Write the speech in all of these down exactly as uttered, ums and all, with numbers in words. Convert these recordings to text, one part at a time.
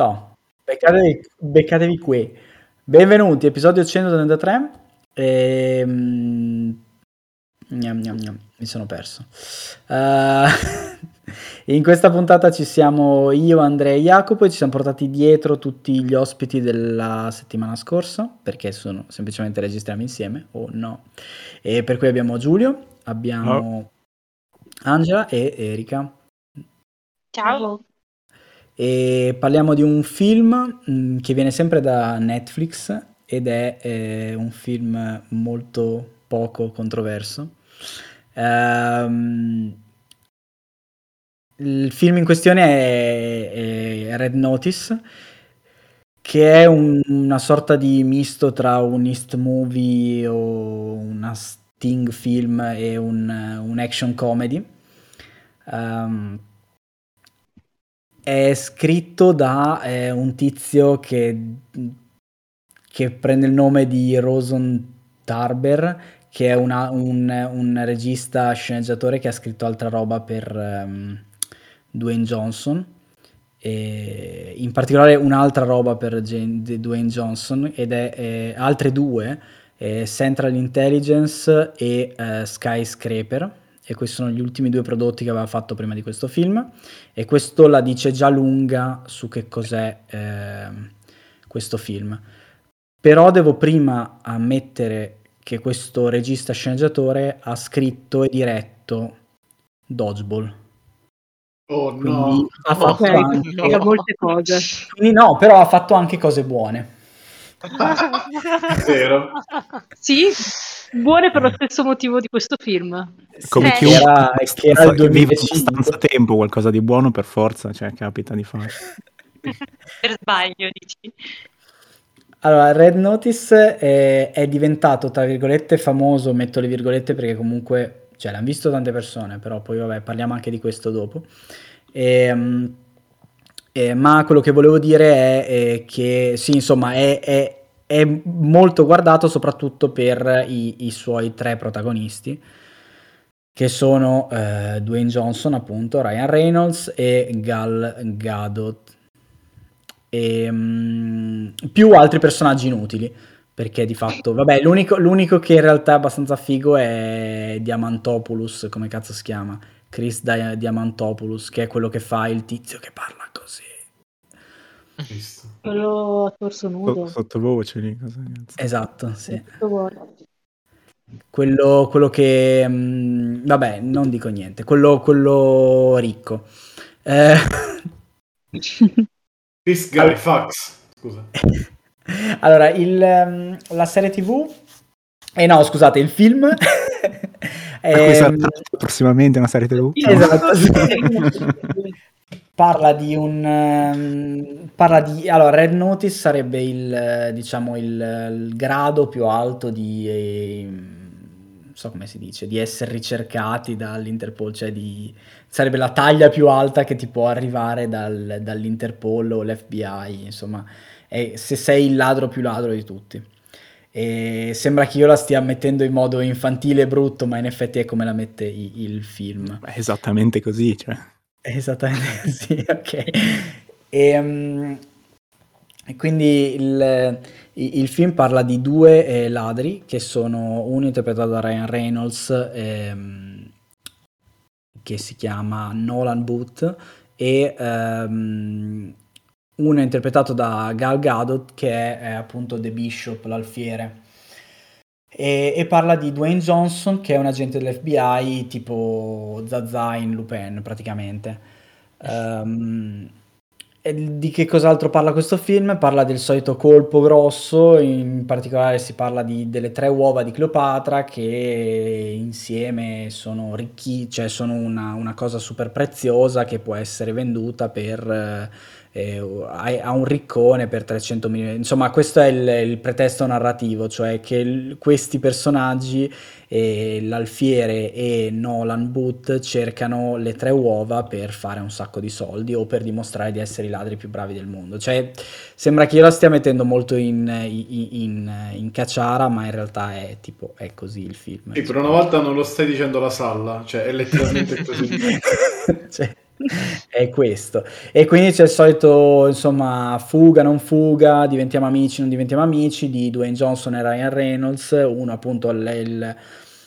Toh, beccatevi, beccatevi qui. Benvenuti, episodio centotrentatré. E... Gnam, gnam, gnam. Mi sono perso. Uh, in questa puntata ci siamo io, Andrea e Jacopo, e ci siamo portati dietro tutti gli ospiti della settimana scorsa, perché sono semplicemente registriamo insieme, o oh no. E per cui abbiamo Giulio, abbiamo oh. Angela e Erika. Ciao. E parliamo di un film mh, che viene sempre da Netflix ed è eh, un film molto poco controverso. Um, il film in questione è, è Red Notice, che è un, una sorta di misto tra un heist movie o una sting film e un, un action comedy. Um, è scritto da eh, un tizio che, che prende il nome di Rawson Thurber, che è una, un, un regista sceneggiatore che ha scritto altra roba per um, Dwayne Johnson, e in particolare un'altra roba per Jane, Dwayne Johnson, ed è eh, altre due, eh, Central Intelligence e eh, Skyscraper, e questi sono gli ultimi due prodotti che aveva fatto prima di questo film, e questo la dice già lunga su che cos'è eh, questo film. Però devo prima ammettere che questo regista sceneggiatore ha scritto e diretto Dodgeball. Oh no! Quindi ha fatto okay, anche no. molte cose. Quindi no, però ha fatto anche cose buone. Vero. Sì, buone per lo stesso motivo di questo film. Come sì. chiunque era, che era il duemilacinque. Abbastanza tempo, qualcosa di buono per forza, cioè capita di fare. Per sbaglio, dici? Allora, Red Notice eh, è diventato, tra virgolette, famoso, metto le virgolette perché comunque, cioè, l'hanno visto tante persone, però poi vabbè, parliamo anche di questo dopo. E, eh, ma quello che volevo dire è eh, che, sì, insomma, è, è, è molto guardato soprattutto per i, i suoi tre protagonisti, che sono eh, Dwayne Johnson, appunto, Ryan Reynolds e Gal Gadot. E, mh, più altri personaggi inutili, perché di fatto vabbè l'unico, l'unico che in realtà è abbastanza figo è Diamantopoulos, come cazzo si chiama? Chris Di- Diamantopoulos, che è quello che fa il tizio che parla così, quello a torso nudo, sottovoce lì, cosa cazzo? Esatto, sì, quello, quello che mh, vabbè non dico niente, quello, quello ricco eh This guy fucks. Scusa. Allora, il, la serie tivù... Eh no, scusate, il film... è, ah, prossimamente una serie tivù? Esatto. Parla di un... Parla di... Allora, Red Notice sarebbe il, diciamo, il, il grado più alto di... Eh, non so come si dice, di essere ricercati dall'Interpol, cioè di... sarebbe la taglia più alta che ti può arrivare dal, dall'Interpol o l'F B I, insomma, è, se sei il ladro più ladro di tutti. E sembra che io la stia mettendo in modo infantile e brutto, ma in effetti è come la mette i, il film. È esattamente così, cioè. È esattamente così, ok. E, um, e quindi il, il film parla di due eh, ladri, che sono uno interpretato da Ryan Reynolds, ehm, che si chiama Nolan Booth, e um, uno è interpretato da Gal Gadot, che è, è appunto The Bishop, l'alfiere, e, e parla di Dwayne Johnson, che è un agente dell'F B I tipo Zazain Lupin praticamente. Um, e di che cos'altro parla questo film? Parla del solito colpo grosso, in particolare si parla di, delle tre uova di Cleopatra, che insieme sono ricchi, cioè sono una, una cosa super preziosa che può essere venduta per, eh, a, a un riccone per trecentomila. Insomma, questo è il, il pretesto narrativo, cioè che l, questi personaggi, eh, l'alfiere e Nolan Booth, cercano le tre uova per fare un sacco di soldi o per dimostrare di essere i ladri più bravi del mondo. Cioè sembra che io la stia mettendo molto in, in, in, in cacciara, ma in realtà è tipo è così il film. Sì, per una volta non lo stai dicendo la salla, cioè è letteralmente così. Cioè, È questo. E quindi c'è il solito, insomma, fuga, non fuga, diventiamo amici, non diventiamo amici, di Dwayne Johnson e Ryan Reynolds. Uno appunto il, il,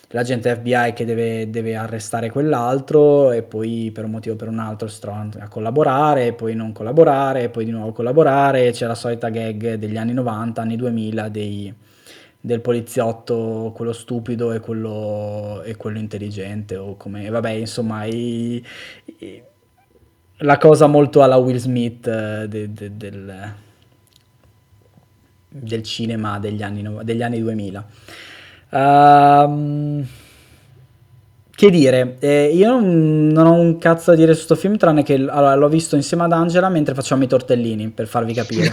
l'agente F B I che deve, deve arrestare quell'altro, e poi per un motivo o per un altro si trovano a collaborare, e poi non collaborare, e poi di nuovo collaborare. C'è la solita gag degli anni novanta, anni duemila, dei... del poliziotto, quello stupido e quello, e quello intelligente, o come, vabbè, insomma, i, i, la cosa molto alla Will Smith de, de, del, del cinema degli anni, degli anni duemila. Um, che dire, eh, io non ho un cazzo da dire su sto film, tranne che allora, l'ho visto insieme ad Angela mentre facevamo i tortellini, per farvi capire.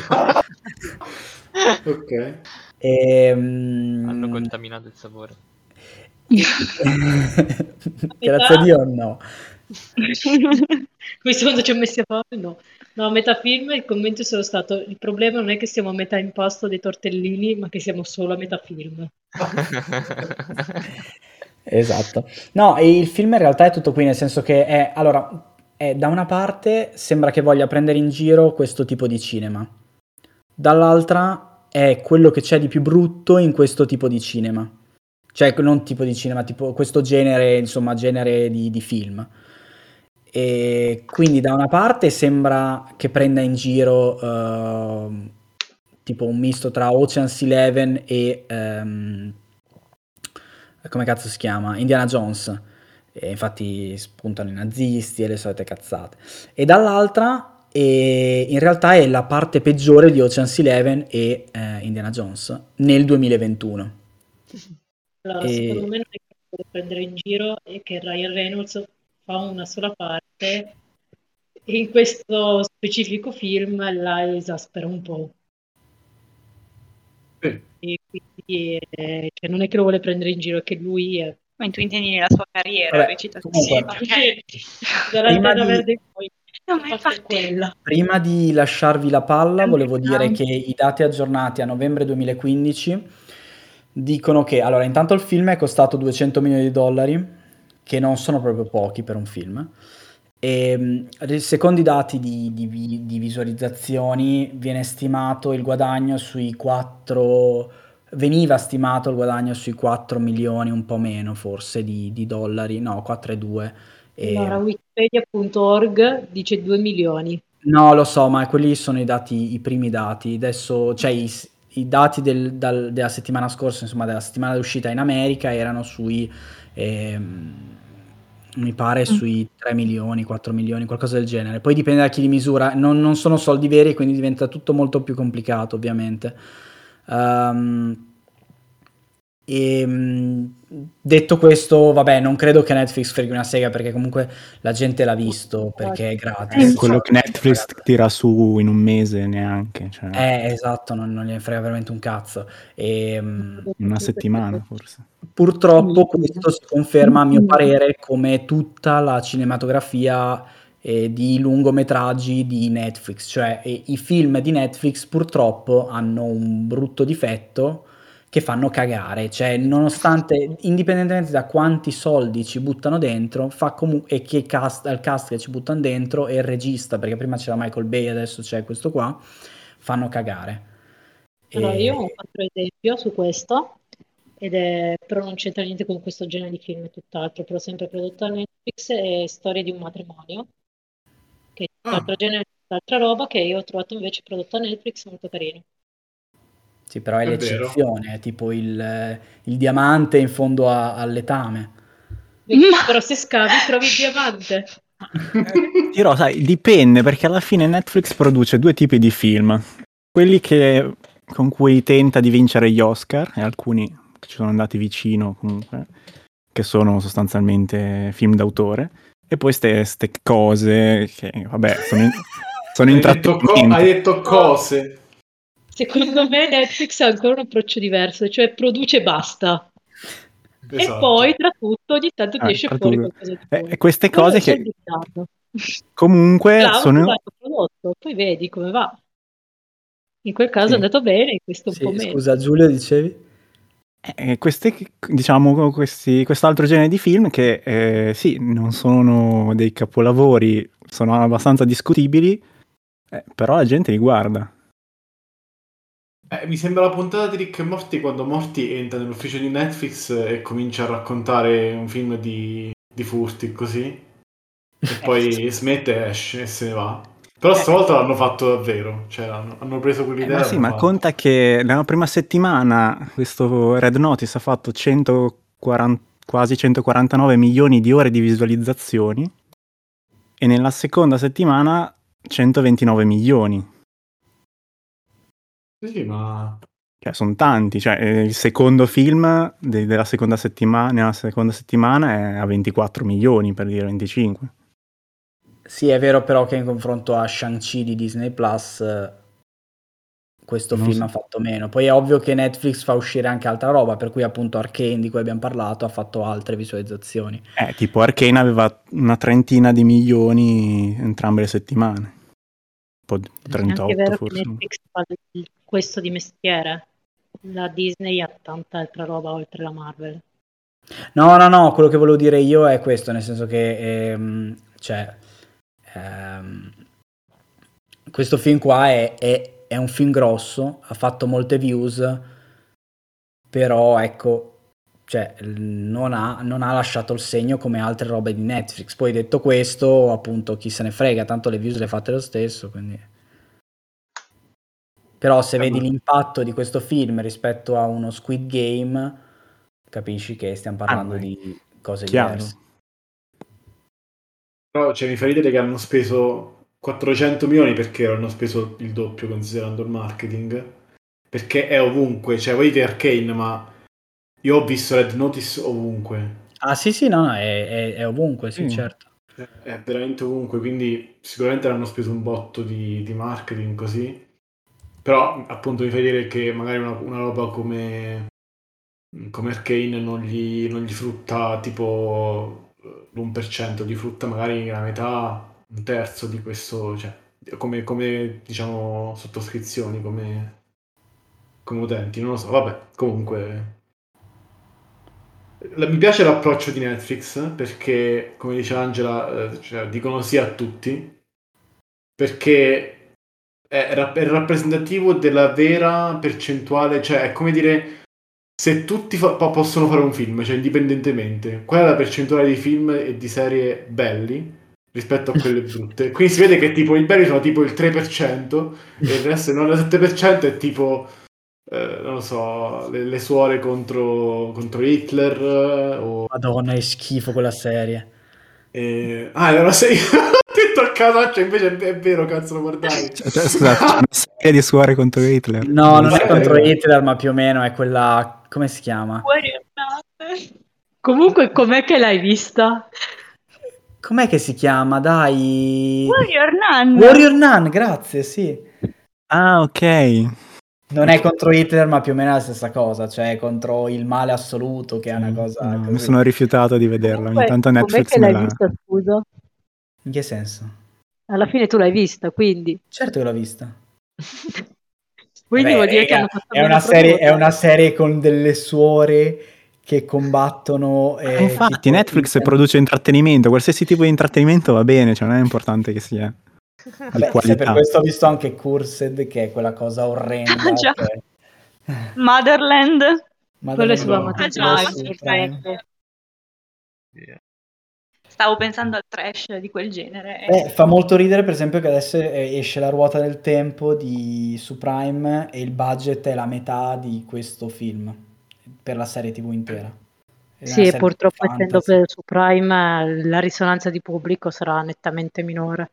Ok. E, um, hanno contaminato il sapore. Grazie a Dio no. Questo quando ci ho messi a fare no. No, a metà film il commento è solo stato: il problema non è che siamo a metà impasto dei tortellini, ma che siamo solo a metà film. Esatto. No, e il film in realtà è tutto qui, nel senso che è, allora, è, da una parte sembra che voglia prendere in giro questo tipo di cinema, dall'altra è quello che c'è di più brutto in questo tipo di cinema, cioè non tipo di cinema, tipo questo genere, insomma, genere di, di film. E quindi da una parte sembra che prenda in giro uh, tipo un misto tra Ocean's Eleven e um, come cazzo si chiama? Indiana Jones, e infatti spuntano i nazisti e le solite cazzate, e dall'altra e in realtà è la parte peggiore di Ocean's Eleven e eh, Indiana Jones nel duemilaventuno. Allora, e... secondo me non è che devo prendere in giro, è che Ryan Reynolds fa una sola parte, e in questo specifico film la esaspera un po'. Eh. E quindi eh, cioè non è che lo vuole prendere in giro, è che lui è... Ma tu intendi la sua carriera recitativa? No, ma prima di lasciarvi la palla volevo dire che i dati aggiornati a novembre duemilaquindici dicono che, allora, intanto il film è costato duecento milioni di dollari, che non sono proprio pochi per un film, e secondo i dati di, di, di visualizzazioni viene stimato il guadagno sui quattro veniva stimato il guadagno sui quattro milioni, un po' meno forse, di, di dollari, no, quattro e due. E... Allora, wikipedia punto org dice due milioni. No, lo so, ma quelli sono i dati, i primi dati. Adesso, cioè, i, i dati del, dal, della settimana scorsa, insomma, della settimana d'uscita in America erano sui, eh, mi pare, sui tre milioni, quattro milioni, qualcosa del genere. Poi dipende da chi li misura. Non, non sono soldi veri, quindi diventa tutto molto più complicato, ovviamente. Um, e... Detto questo, vabbè, non credo che Netflix freghi una sega, perché comunque la gente l'ha visto, perché è gratis. Quello che Netflix tira su in un mese neanche. Cioè. Eh, esatto, non, non gliene frega veramente un cazzo. E, una settimana forse. Purtroppo questo si conferma, a mio parere, come tutta la cinematografia eh, di lungometraggi di Netflix. Cioè eh, i film di Netflix purtroppo hanno un brutto difetto, che fanno cagare, cioè nonostante, indipendentemente da quanti soldi ci buttano dentro, fa comunque, e che cast, il cast che ci buttano dentro e il regista, perché prima c'era Michael Bay, adesso c'è questo qua, fanno cagare. Allora, e... io ho un altro esempio su questo, ed è, però non c'entra niente con questo genere di film, è tutt'altro, però sempre prodotto da Netflix, è Storia di un matrimonio, che è tutt'altro ah. genere, tutt'altra roba, che io ho trovato invece prodotto da Netflix molto carino. Sì, però è, è l'eccezione, vero. È tipo il, il diamante in fondo a, all'etame. Ma... Però se scavi trovi il diamante. Dirò, sai, dipende, perché alla fine Netflix produce due tipi di film. Quelli che, con cui tenta di vincere gli Oscar, e alcuni che ci sono andati vicino comunque, che sono sostanzialmente film d'autore. E poi queste cose che, vabbè, sono, in, sono intrattenimento. Hai detto cose. Secondo me Netflix ha ancora un approccio diverso, cioè produce e basta. Esatto. E poi tra tutto ogni tanto ti ah, esce fuori qualcosa di eh, queste cose che comunque Bravo, sono prodotto, poi vedi come va. In quel caso sì. È andato bene, in questo un sì, po' meno. Scusa Giulio, dicevi? Eh, queste, diciamo, questi, quest'altro genere di film che eh, sì, non sono dei capolavori, sono abbastanza discutibili, eh, però la gente li guarda. Eh, mi sembra la puntata di Rick e Morty quando Morty entra nell'ufficio di Netflix e comincia a raccontare un film di, di furti così e poi smette e esce e se ne va. Però stavolta l'hanno fatto davvero, cioè hanno, hanno preso quell'idea. Eh, ma sì, ma fatto. Conta che nella prima settimana questo Red Notice ha fatto centoquaranta, quasi centoquarantanove milioni di ore di visualizzazioni e nella seconda settimana centoventinove milioni. Sì, ma... Cioè, sono tanti, cioè il secondo film de- della seconda settimana, nella seconda settimana è a ventiquattro milioni, per dire venticinque. Sì, è vero, però che in confronto a Shang-Chi di Disney Plus questo non film so. ha fatto meno. Poi è ovvio che Netflix fa uscire anche altra roba, per cui appunto Arcane, di cui abbiamo parlato, ha fatto altre visualizzazioni. Eh, tipo Arcane aveva una trentina di milioni entrambe le settimane. Un po' trentotto, è vero, forse. Che Netflix fa questo di mestiere. La Disney ha tanta altra roba oltre la Marvel. No, no, no, quello che volevo dire io è questo, nel senso che ehm, cioè Um, questo film qua è, è, è un film grosso, ha fatto molte views, però ecco, cioè, non, ha, non ha lasciato il segno come altre robe di Netflix. Poi detto questo, appunto, chi se ne frega, tanto le views le fate lo stesso, quindi. Però se vedi l'impatto di questo film rispetto a uno Squid Game, capisci che stiamo parlando ah, di cose chiaro. diverse. Però cioè, mi fa ridere che hanno speso quattrocento milioni, perché hanno speso il doppio considerando il marketing, perché è ovunque, cioè voi dite Arcane, ma io ho visto Red Notice ovunque. Ah sì sì, no, è, è, è ovunque, sì, mm. certo. È veramente ovunque, quindi sicuramente hanno speso un botto di, di marketing così, però appunto mi fa ridere che magari una, una roba come, come Arcane non gli, non gli frutta tipo... l'uno per cento di frutta, magari la metà, un terzo di questo, cioè come, come diciamo sottoscrizioni, come, come utenti, non lo so, vabbè, comunque la, mi piace l'approccio di Netflix, perché come dice Angela, eh, cioè, dicono sì a tutti, perché è, rap- è rappresentativo della vera percentuale, cioè è come dire... Se tutti fa- possono fare un film, cioè indipendentemente, qual è la percentuale di film e di serie belli rispetto a quelle brutte? Quindi si vede che tipo i belli sono tipo il tre per cento e il resto non il sette per cento è tipo, eh, non lo so, le, le suore contro, contro Hitler o... Madonna, è schifo quella serie. E... Ah, allora sei... detto a casaccio, invece è vero, cazzo, lo guardavi. Cioè, scusate, una serie di suore contro Hitler. No, non è contro Hitler, ma più o meno è quella... Come si chiama? Comunque, com'è che l'hai vista? Com'è che si chiama? Dai! Warrior Nun! Warrior Nun, grazie, sì. Ah, ok. Non è contro Hitler, ma più o meno è la stessa cosa, cioè contro il male assoluto, che è una cosa... No, così. Mi sono rifiutato di vederla, comunque, ogni tanto Netflix me l'ha... Com'è che l'hai vista, scusa? In che senso? Alla fine tu l'hai vista, quindi... Certo che l'ho vista. Quindi Beh, vuol dire è, che hanno fatto è, una serie, è una serie con delle suore che combattono. Eh, infatti, Netflix in... produce intrattenimento, qualsiasi tipo di intrattenimento va bene, cioè non è importante che sia di Beh, qualità. Per questo ho visto anche Cursed, che è quella cosa orrenda. Ah, già. Che... Motherland. Quello è sulla Matera. Stavo pensando al trash di quel genere. Beh, fa molto ridere, per esempio, che adesso esce La ruota del tempo di, su Prime, e il budget è la metà di questo film per la serie tivù intera. È sì, e purtroppo essendo su Prime la risonanza di pubblico sarà nettamente minore.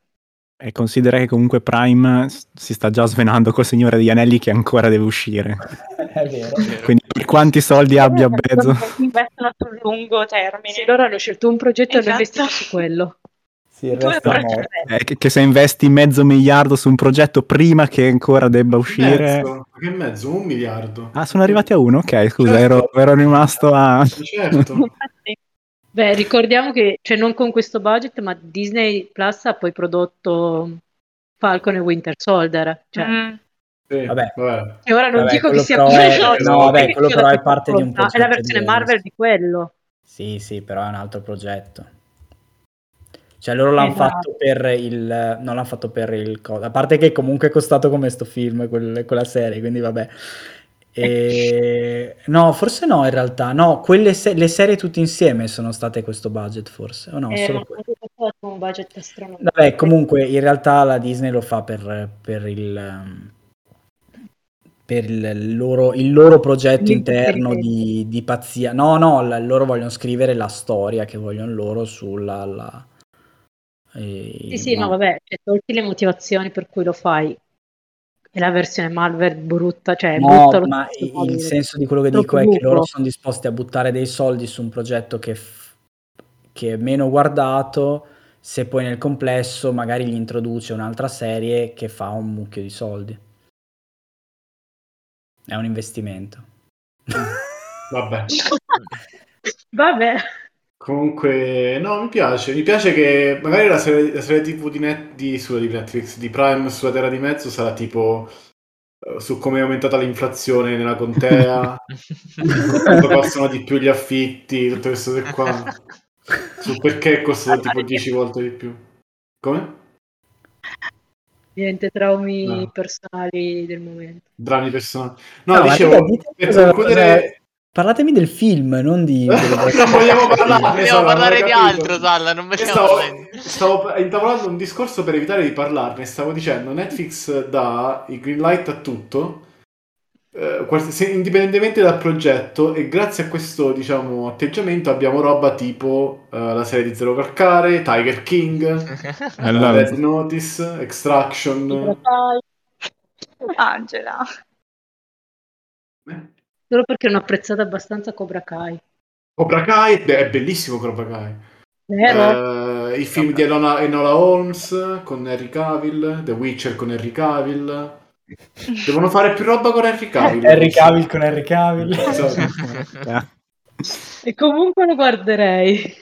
E considera che comunque Prime si sta già svenando col Signore degli Anelli, che ancora deve uscire. È vero, è vero. Quindi per quanti soldi abbia Bezos, investono sul lungo termine. Sì, loro hanno scelto un progetto, esatto, e hanno investito su quello. Sì, il resto no. è che, che se investi mezzo miliardo su un progetto prima che ancora debba uscire, mezzo. che mezzo? Un miliardo? Ah, sono arrivati a uno? Ok, scusa, certo. ero, ero rimasto a certo. Beh, ricordiamo che, cioè non con questo budget, ma Disney Plus ha poi prodotto Falcon e Winter Soldier, cioè mm. Sì, vabbè. Vabbè. E ora non vabbè, dico che sia però è, no, no, vabbè, quello però è parte di un progetto. È la versione di Marvel di quello. Sì, sì, però è un altro progetto. Cioè loro l'hanno esatto. fatto per il... Non l'hanno fatto per il... A parte che comunque è costato come sto film, quel, quella serie, quindi vabbè. E... No, forse no in realtà. No, quelle se- le serie tutte insieme sono state questo budget forse. O no, eh, solo un budget astronomico. Vabbè, comunque in realtà la Disney lo fa per, per il... per il loro, il loro progetto interno di, di pazzia. No, no, la, loro vogliono scrivere la storia che vogliono loro sulla... La, eh, sì, sì, ma... no, vabbè, cioè, tolti le motivazioni per cui lo fai. È la versione Marvel brutta, cioè no, brutta ma lo il senso di quello che dico è che loro sono disposti a buttare dei soldi su un progetto che, f- che è meno guardato, se poi nel complesso magari gli introduce un'altra serie che fa un mucchio di soldi. È un investimento. Vabbè. Vabbè. Comunque, no, mi piace. Mi piace che magari la serie, la serie tivù di, Net, di, sulla, di Netflix, di Prime sulla Terra di Mezzo sarà tipo su come è aumentata l'inflazione nella contea, quanto costano di più gli affitti, tutte queste cose qua. Su perché costano tipo dieci volte di più. Come? Niente, traumi no. personali del momento. Drammi personali. No, no dicevo, per concludere... Parlatemi del film, non di... non vogliamo parlare, vogliamo parlare di altro, Salla, non me ne stavo, stavo intavolando un discorso per evitare di parlarne, stavo dicendo, Netflix dà il green light a tutto, eh, se, indipendentemente dal progetto, e grazie a questo, diciamo, atteggiamento abbiamo roba tipo eh, la serie di Zero Calcare, Tiger King, Red Notice, Extraction... Angela... Eh? Solo perché non ho apprezzato abbastanza Cobra Kai. Cobra Kai è bellissimo Cobra Kai. Vero? Eh, I film Cobra. di Elona, Enola Holmes con Henry Cavill, The Witcher con Henry Cavill. Devono fare più roba con Henry Cavill. Henry Cavill con Henry Cavill. Esatto. E comunque lo guarderei.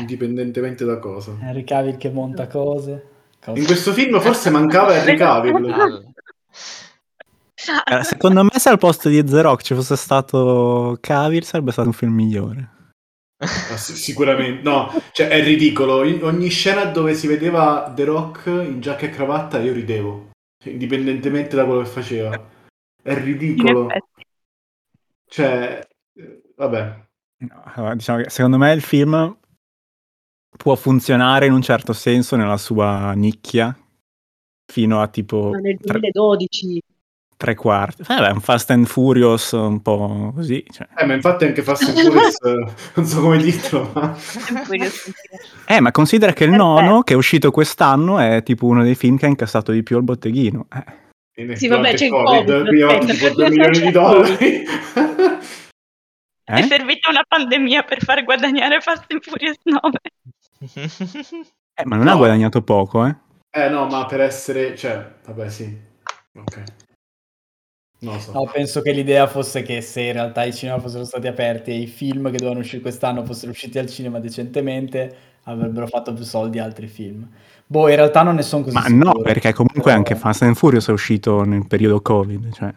Indipendentemente da cosa. Henry Cavill che monta cose. In questo film forse mancava Henry Cavill. Secondo me se al posto di The Rock ci fosse stato Cavill sarebbe stato un film migliore. Sicuramente no, cioè è ridicolo. Ogni scena dove si vedeva The Rock in giacca e cravatta io ridevo, indipendentemente da quello che faceva. È ridicolo. Cioè, vabbè. No, allora, diciamo che secondo me il film può funzionare in un certo senso nella sua nicchia fino a tipo ma nel duemiladodici tre quarti, vabbè, un Fast and Furious un po' così, cioè. Eh, ma infatti anche Fast and Furious non so come dirlo, ma... eh, ma considera che il nono che è uscito quest'anno è tipo uno dei film che ha incassato di più al botteghino, eh. Sì, vabbè, c'è il Covid, qui ho tipo due milioni di dollari. Eh? È servita una pandemia per far guadagnare Fast and Furious nove. Eh, ma non no. ha guadagnato poco, eh. Eh, no, ma per essere, cioè, vabbè, sì. Ok. Non so. No, penso che l'idea fosse che se in realtà i cinema fossero stati aperti e i film che dovevano uscire quest'anno fossero usciti al cinema decentemente, avrebbero fatto più soldi altri film. Boh, in realtà non ne sono così ma sicuro. No, perché comunque però... anche Fast and Furious è uscito nel periodo Covid, cioè.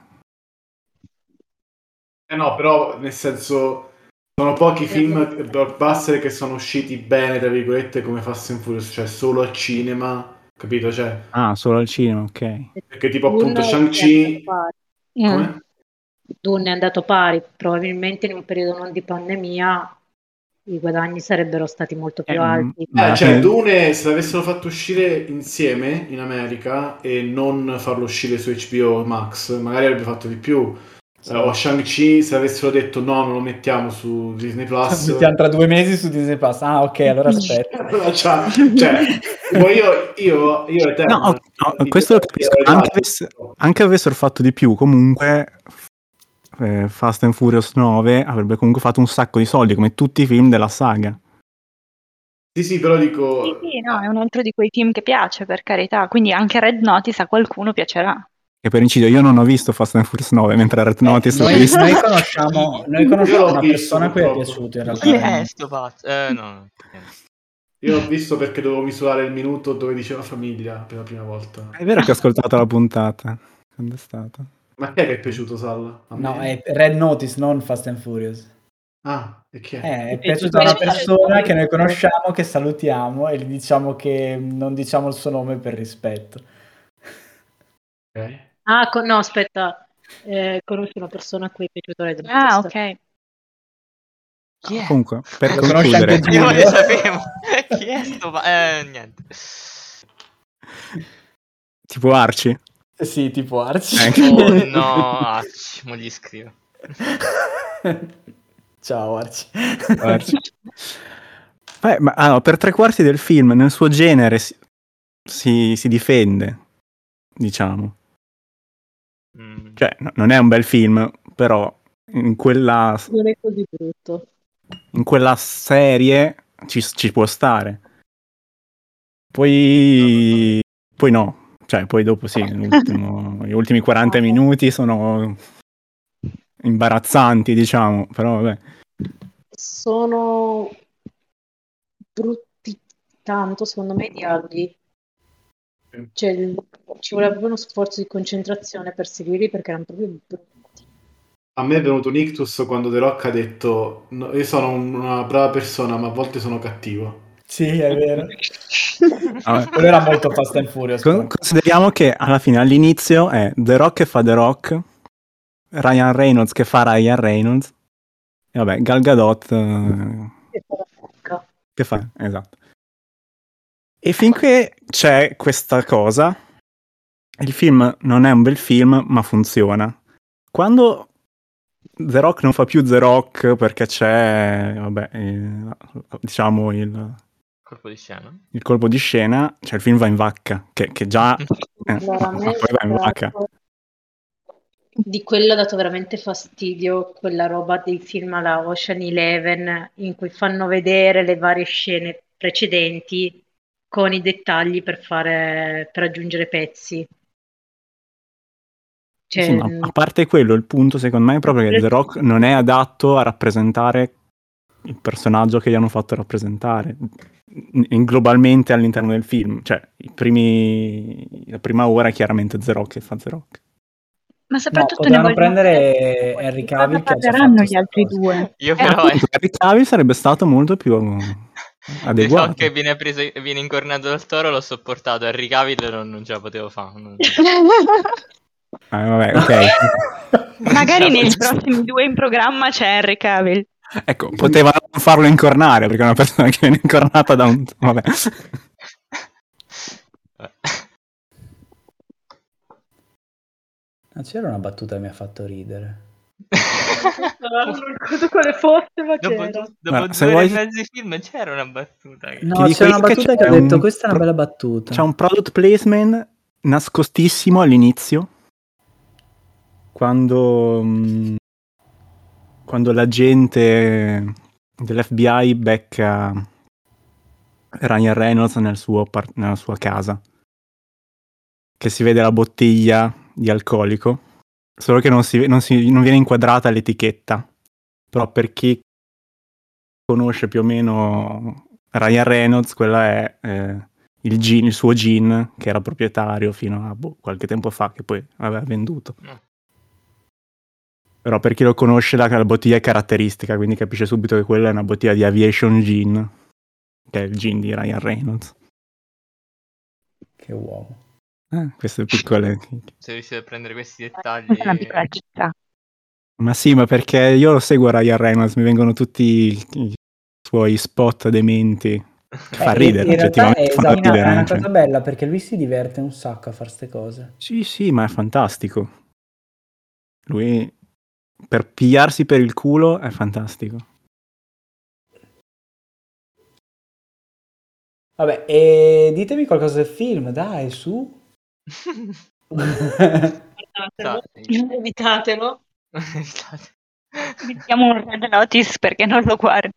Eh no, però nel senso sono pochi film blockbuster che sono usciti bene tra virgolette come Fast and Furious, cioè solo al cinema, capito? Cioè ah, solo al cinema, ok. Perché tipo appunto Shang-Chi Mm. Dune è andato pari, probabilmente in un periodo non di pandemia i guadagni sarebbero stati molto più eh, alti. Eh, cioè Dune se l'avessero fatto uscire insieme in America e non farlo uscire su H B O Max magari avrebbe fatto di più. Sì. O Shang-Chi se avessero detto no, non lo mettiamo su Disney Plus, lo mettiamo tra due mesi su Disney Plus. Ah, ok, allora aspetta. cioè, cioè, io, io, io te, no, no, questo lo capisco. Anche, avess- anche avessero fatto di più, comunque, eh, Fast and Furious nove avrebbe comunque fatto un sacco di soldi, come tutti i film della saga. Sì, sì, però dico. Sì, sì, no, è un altro di quei film che piace, per carità. Quindi anche Red Notice a qualcuno piacerà. E per inciso io non ho visto Fast and Furious nove, mentre Red Notice eh, noi, visto... noi conosciamo, noi conosciamo una persona a cui è piaciuto in realtà. Eh, sto pazzo. Eh, no. Io l'ho visto perché dovevo misurare il minuto dove diceva famiglia per la prima volta. È vero che ho ascoltato la puntata. Quando è stata? Ma chi è che è piaciuto, Sal? No, è Red Notice, non Fast and Furious. Ah, e chi è? Eh, è piaciuta una persona che noi conosciamo, che salutiamo, e gli diciamo che non diciamo il suo nome per rispetto. Okay. Ah, con... no, aspetta. Eh, conosci una persona a cui è piaciuto Red Notice. Ah, ok. Chi è? Comunque, per lo concludere, io lo sapevo. Chi è sto? Eh, niente. Tipo Arci? Eh sì, tipo Arci. Oh no, Arci, mo gli scrivo. Ciao Arci. Arci. Beh, ma ah, no, per tre quarti del film, nel suo genere, si, si, si difende, diciamo. Mm. Cioè, no, non è un bel film, però in quella... Non è così brutto. In quella serie ci, ci può stare. Poi poi no, cioè poi dopo sì, gli ultimi quaranta minuti sono imbarazzanti, diciamo, però vabbè. Sono brutti tanto, secondo me, i dialoghi. Cioè, ci voleva proprio uno sforzo di concentrazione per seguirli perché erano proprio brutti. A me è venuto un ictus quando The Rock ha detto no, io sono una brava persona ma a volte sono cattivo. Sì, è vero. Quello era molto Fast and Furious. Con- consideriamo che alla fine, all'inizio è The Rock che fa The Rock, Ryan Reynolds che fa Ryan Reynolds e vabbè, Gal Gadot eh, che fa The Rock. Che fa, esatto. E finché c'è questa cosa, il film non è un bel film ma funziona. Quando The Rock non fa più The Rock perché c'è, vabbè, il, diciamo il colpo di scena. Il colpo di scena, cioè il film va in vacca, che, che già eh, poi va in vacca. Di quello ha dato veramente fastidio quella roba dei film alla Ocean's Eleven in cui fanno vedere le varie scene precedenti con i dettagli per fare per aggiungere pezzi. Cioè, sì, ma a parte quello, il punto secondo me è proprio che The Rock non è adatto a rappresentare il personaggio che gli hanno fatto rappresentare in, globalmente all'interno del film. Cioè, i primi, la prima ora chiaramente The Rock e fa The Rock. Ma soprattutto no, ne vogliono prendere Henry Cavill. Che parleranno gli altri cosa. Due. Io però eh, eh. Henry Cavill sarebbe stato molto più adeguato. So che viene preso, viene incornato dal toro, l'ho sopportato. Henry Cavill non, non ce la potevo fare. Non... Ah, vabbè, okay. Magari nei prossimi due in programma c'è Henry Cavill. Ecco, poteva non farlo incornare perché è una persona che viene incornata da un... Vabbè. Ah, c'era una battuta che mi ha fatto ridere. Non ricordo quale fosse, ma dopo, c'era. Dopo allora, due ore vuoi... e mezzo film c'era una battuta. Che... No, c'era una battuta che, che ho detto, un... questa è una bella battuta. C'è un product placement nascostissimo all'inizio. Quando, quando l'agente dell'F B I becca Ryan Reynolds nel suo par- nella sua casa, che si vede la bottiglia di alcolico, solo che non, si, non, si, non viene inquadrata l'etichetta, però per chi conosce più o meno Ryan Reynolds, quella è eh, il, gin, il suo gin, che era proprietario fino a boh, qualche tempo fa, che poi aveva venduto. Però per chi lo conosce la, la bottiglia è caratteristica, quindi capisce subito che quella è una bottiglia di Aviation Gin, che è il gin di Ryan Reynolds. Che uomo. Eh, queste piccole... Se riuscite a prendere questi dettagli... È una piccola città. Ma sì, ma perché io lo seguo Ryan Reynolds, mi vengono tutti i, i suoi spot dementi. Fa ridere, effettivamente. Cioè, esatto, è una cosa bella, perché lui si diverte un sacco a fare ste cose. Sì, sì, ma è fantastico. Lui... per pigliarsi per il culo è fantastico. Vabbè, e ditemi qualcosa del film, dai, su. Evitatelo. Evitatelo. Mettiamo un Red Notice perché non lo guardi.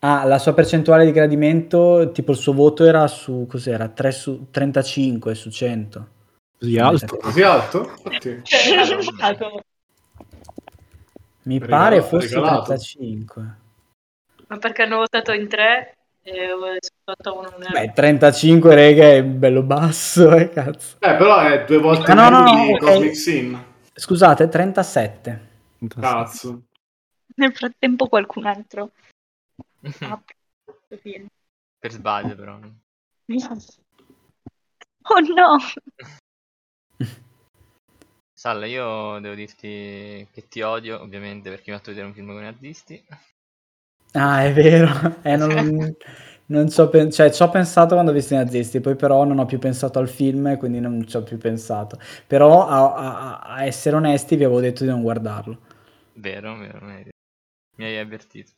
Ah, la sua percentuale di gradimento, tipo il suo voto era su, cos'era? tre su trentacinque su cento. Così alto? Così alto? Sì. Mi regalato, pare fosse regalato. trentacinque. Ma perché hanno votato in tre? E... Beh, trentacinque righe è bello basso, eh, cazzo. Eh, però è due volte no, no, no, di Comic Sin. Scusate, trentasette. Cazzo. Nel frattempo qualcun altro ah, per sbaglio, però. Oh no! Salla, io devo dirti che ti odio, ovviamente, perché mi ha fatto vedere un film con i nazisti. Ah, è vero. Eh, non, non so pen- cioè, ci ho pensato quando ho visto i nazisti, poi però non ho più pensato al film, quindi non ci ho più pensato. Però, a, a, a essere onesti, vi avevo detto di non guardarlo. Vero, vero, vero. Mi hai avvertito.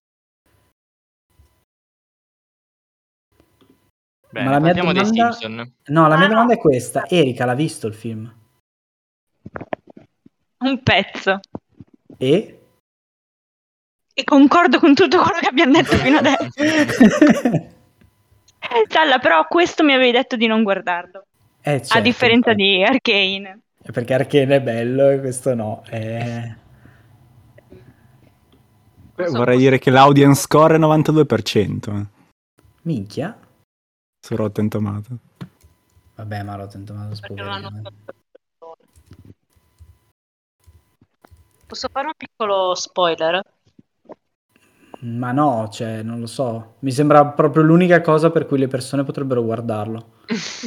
Bene, ma la mia domanda... dei Simpson. No, la mia ah, domanda no. è questa. Erika l'ha visto il film? Un pezzo. E? E concordo con tutto quello che abbiamo detto fino adesso. Salla, però questo mi avevi detto di non guardarlo. Eh, certo, a differenza certo. di Arcane. Perché Arcane è bello e questo no. Eh... Beh, vorrei dire che l'audience score è novantadue per cento. Minchia. Su Rotten Tomato. Vabbè, ma Rotten Tomato spoverino. Eh. Posso fare un piccolo spoiler? Ma no, cioè, non lo so. Mi sembra proprio l'unica cosa per cui le persone potrebbero guardarlo.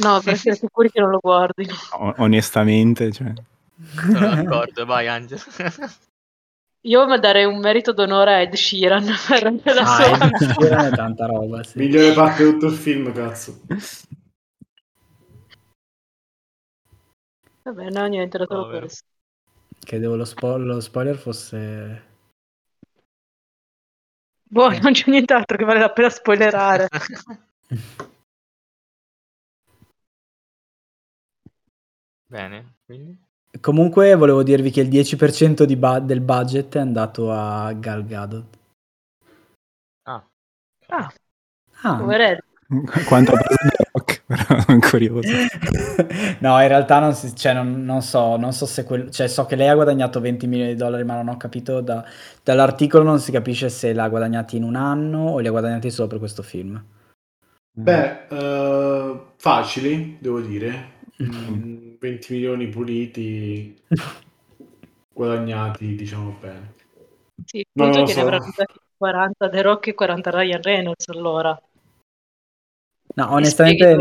No, per essere sicuri che non lo guardi. O- onestamente, cioè. Sono d'accordo, vai Angelo. Io mi darei un merito d'onore a Ed Sheeran per la ah, sua... Ed Sheeran è tanta roba, sì. Migliore parte di tutto il film, cazzo. Vabbè, no, niente, era solo questo. Credevo lo, spo- lo spoiler fosse... Boh, non c'è nient'altro che vale la pena spoilerare. Bene, quindi... Comunque volevo dirvi che il dieci per cento di ba- del budget è andato a Gal Gadot. Ah. Ah. ah. Quanto ha preso The Rock, però sono curioso. No, in realtà non, si, cioè, non, non so, non so se quel, cioè, so che lei ha guadagnato venti milioni di dollari, ma non ho capito da, dall'articolo non si capisce se l'ha guadagnati in un anno o li ha guadagnati solo per questo film. Beh, uh, facili, devo dire. Mm. venti milioni puliti guadagnati, diciamo bene. Sì, il punto è che so. Ne avranno quaranta The Rock e quaranta Ryan Reynolds, allora. No, onestamente...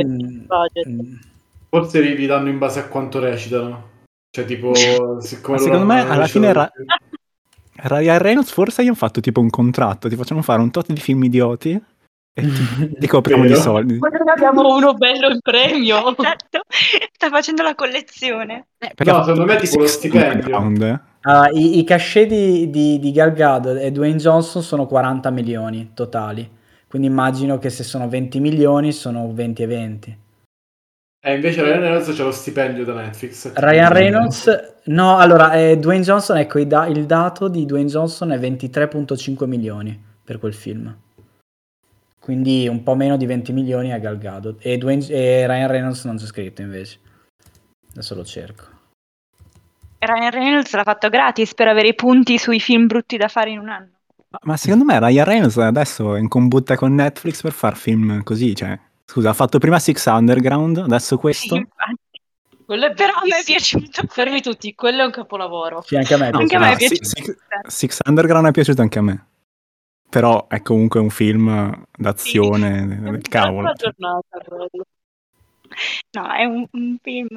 Forse li, li danno in base a quanto recitano. Cioè, tipo... Siccome secondo me, alla fine... Ra- Ryan Reynolds forse gli hanno fatto tipo un contratto. Ti facciamo fare un tot di film idioti e ti copriamo di soldi. Poi abbiamo uno bello in premio. Esatto. Sta facendo la collezione. Eh, no, secondo me è tipo lo stipendio. Uh, i, I cachet di, di, di Gal Gadot e Dwayne Johnson sono quaranta milioni totali. Quindi immagino che se sono venti milioni sono venti e venti. E invece Ryan Reynolds c'è lo stipendio da Netflix. Ryan Reynolds? No, allora eh, Dwayne Johnson, ecco il, da- il dato di Dwayne Johnson è ventitré virgola cinque milioni per quel film. Quindi un po' meno di venti milioni a Gal Gadot. E, Dwayne, e Ryan Reynolds non c'è scritto invece. Adesso lo cerco. Ryan Reynolds l'ha fatto gratis per avere i punti sui film brutti da fare in un anno. Ma secondo me Ryan Reynolds adesso è in combutta con Netflix per far film così, cioè... Scusa, ha fatto prima Six Underground, adesso questo? Sì, quello è però a me è piaciuto. Fermi tutti, quello è un capolavoro. Sì, anche a me è piaciuto. No, anche a me è piaciuto. Six, Six Underground è piaciuto anche a me. Però è comunque un film d'azione, sì, del cavolo. Giornata, no, è un, un film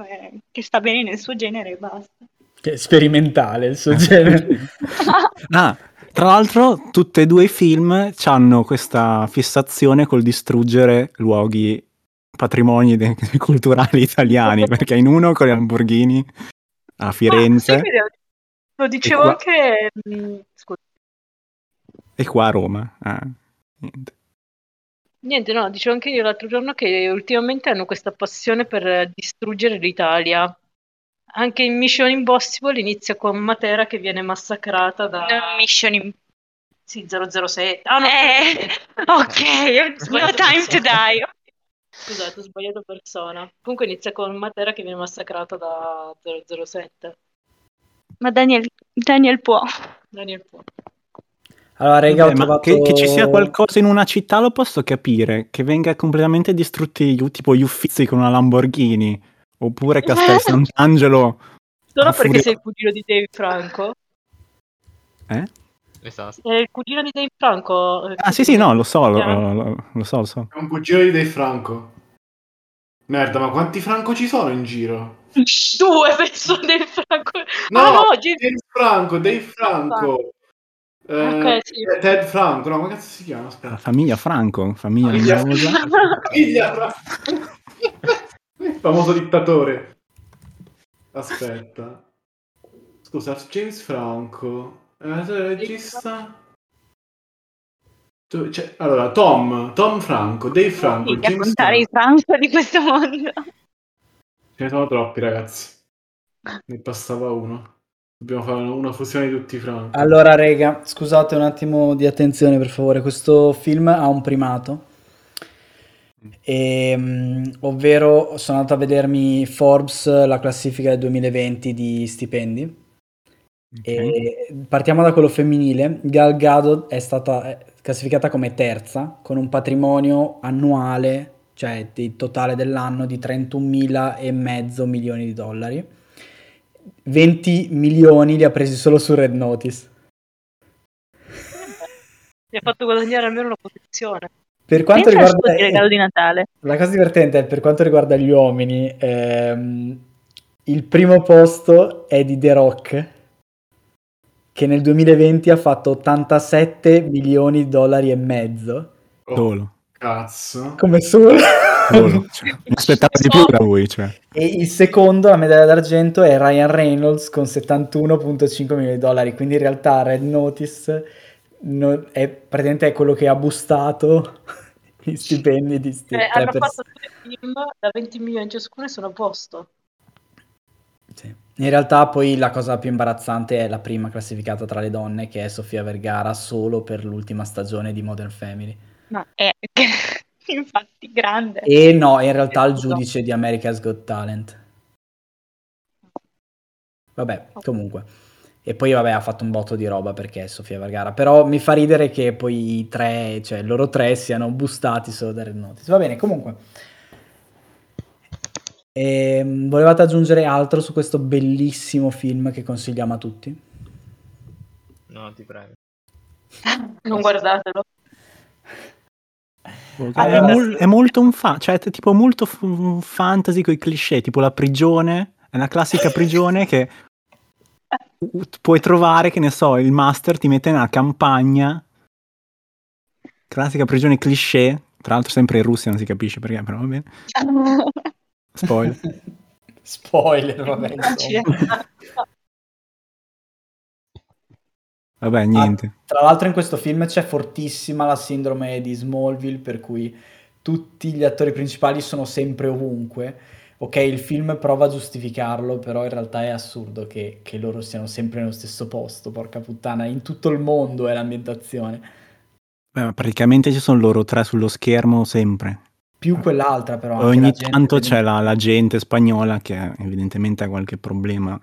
che sta bene nel suo genere e basta. Che è sperimentale il suo genere. Ah, tra l'altro tutti e due i film hanno questa fissazione col distruggere luoghi, patrimoni de- culturali italiani, perché in uno con gli Lamborghini a Firenze. Ma, sì, lo dicevo qua... anche... Scusa. E qua a Roma. Ah, niente. Niente, no, dicevo anche io l'altro giorno che ultimamente hanno questa passione per distruggere l'Italia. Anche in Mission Impossible inizia con Matera che viene massacrata da... No, Mission Impossible. Sì, zero zero sette. Ah, no. Eh, ok, no time to die. Scusate, ho sbagliato persona. Comunque inizia con Matera che viene massacrata da zero zero sette. Ma Daniel, Daniel può. Daniel può. Allora, raga, vabbè, ho trovato... ma che, che ci sia qualcosa in una città lo posso capire, che venga completamente distrutti tipo gli Uffizi con una Lamborghini, oppure Castel Sant'Angelo. Solo perché sei il cugino di Dave Franco. Eh? Esatto. È il cugino di Dave Franco. Ah sì sì, no, lo so, lo, lo, lo so, lo so. È un cugino di Dave Franco. Merda, ma quanti Franco ci sono in giro? Due, penso, Dave Franco. No, ah, no Dave... Dave Franco, Dave Franco. Eh, okay, sì. Ted Franco, no, come cazzo si chiama? Aspetta. La famiglia Franco, famiglia famiglia Franco. Il famoso dittatore. Aspetta. Scusa, James Franco. Regista. Cioè, allora, Tom, Tom Franco, Dave Franco, sì, James Franco. I Franco di questo mondo. Ce ne sono troppi, ragazzi. Ne passava uno. Dobbiamo fare una fusione di tutti i Franco. Allora, rega, scusate un attimo di attenzione, per favore. Questo film ha un primato. E, ovvero, sono andato a vedermi Forbes, la classifica del duemilaventi di stipendi. Okay. E partiamo da quello femminile. Gal Gadot è stata classificata come terza, con un patrimonio annuale, cioè il totale dell'anno, di trentunomila e mezzo milioni di dollari. venti milioni li ha presi solo su Red Notice. Mi ha fatto guadagnare almeno una posizione. Per quanto Penso riguarda il regalo di Natale. La cosa divertente è, per quanto riguarda gli uomini, ehm, il primo posto è di The Rock, che nel duemilaventi ha fatto ottantasette milioni di dollari e mezzo. Oh, solo. Cazzo. Come solo. Solo. Cioè, mi aspettavo di più da lui, cioè. E il secondo, la medaglia d'argento, è Ryan Reynolds con settantuno virgola cinque milioni di dollari. Quindi in realtà Red Notice... No, è praticamente è quello che ha bustato gli stipendi di sti- eh, hanno fatto due film da venti milioni ciascuno e sono a posto. Sì. In realtà poi la cosa più imbarazzante è la prima classificata tra le donne, che è Sofia Vergara, solo per l'ultima stagione di Modern Family. Ma è infatti grande. E no, in realtà il giudice di America's Got Talent. Vabbè, comunque. E poi, vabbè, ha fatto un botto di roba perché è Sofia Vergara. Però mi fa ridere che poi i tre, cioè loro tre, siano bustati solo da Red Notice. Va bene, comunque. E, volevate aggiungere altro su questo bellissimo film che consigliamo a tutti? No, ti prego. Non guardatelo. Allora, è, mol- è molto un fan, cioè è tipo molto f- fantasy con i cliché, tipo la prigione, è una classica prigione che... puoi trovare, che ne so, il master ti mette nella campagna, classica prigione cliché, tra l'altro sempre in Russia, non si capisce perché, però va bene. Spoiler. Spoiler, vabbè. Vabbè, niente. Ah, tra l'altro in questo film c'è fortissima la sindrome di Smallville, per cui tutti gli attori principali sono sempre ovunque. Ok, il film prova a giustificarlo, però in realtà è assurdo che, che loro siano sempre nello stesso posto, porca puttana, in tutto il mondo è l'ambientazione. Beh, ma praticamente ci sono loro tre sullo schermo sempre. Più quell'altra, però. Anche ogni tanto c'è la, la gente spagnola che evidentemente ha qualche problema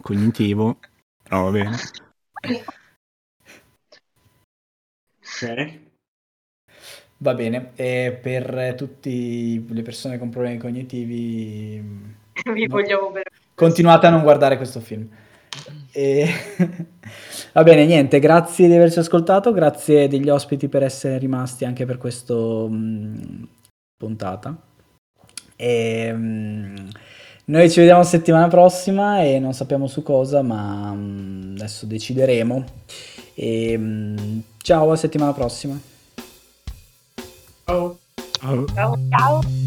cognitivo, però va bene. Ok. Va bene, e per tutte le persone con problemi cognitivi vi vogliamo bene. Continuate a non guardare questo film. E... va bene, niente, grazie di averci ascoltato, grazie degli ospiti per essere rimasti anche per questa puntata. E... noi ci vediamo settimana prossima e non sappiamo su cosa, ma adesso decideremo. E... ciao, a settimana prossima. Oh. Oh. Ciao. Ciao.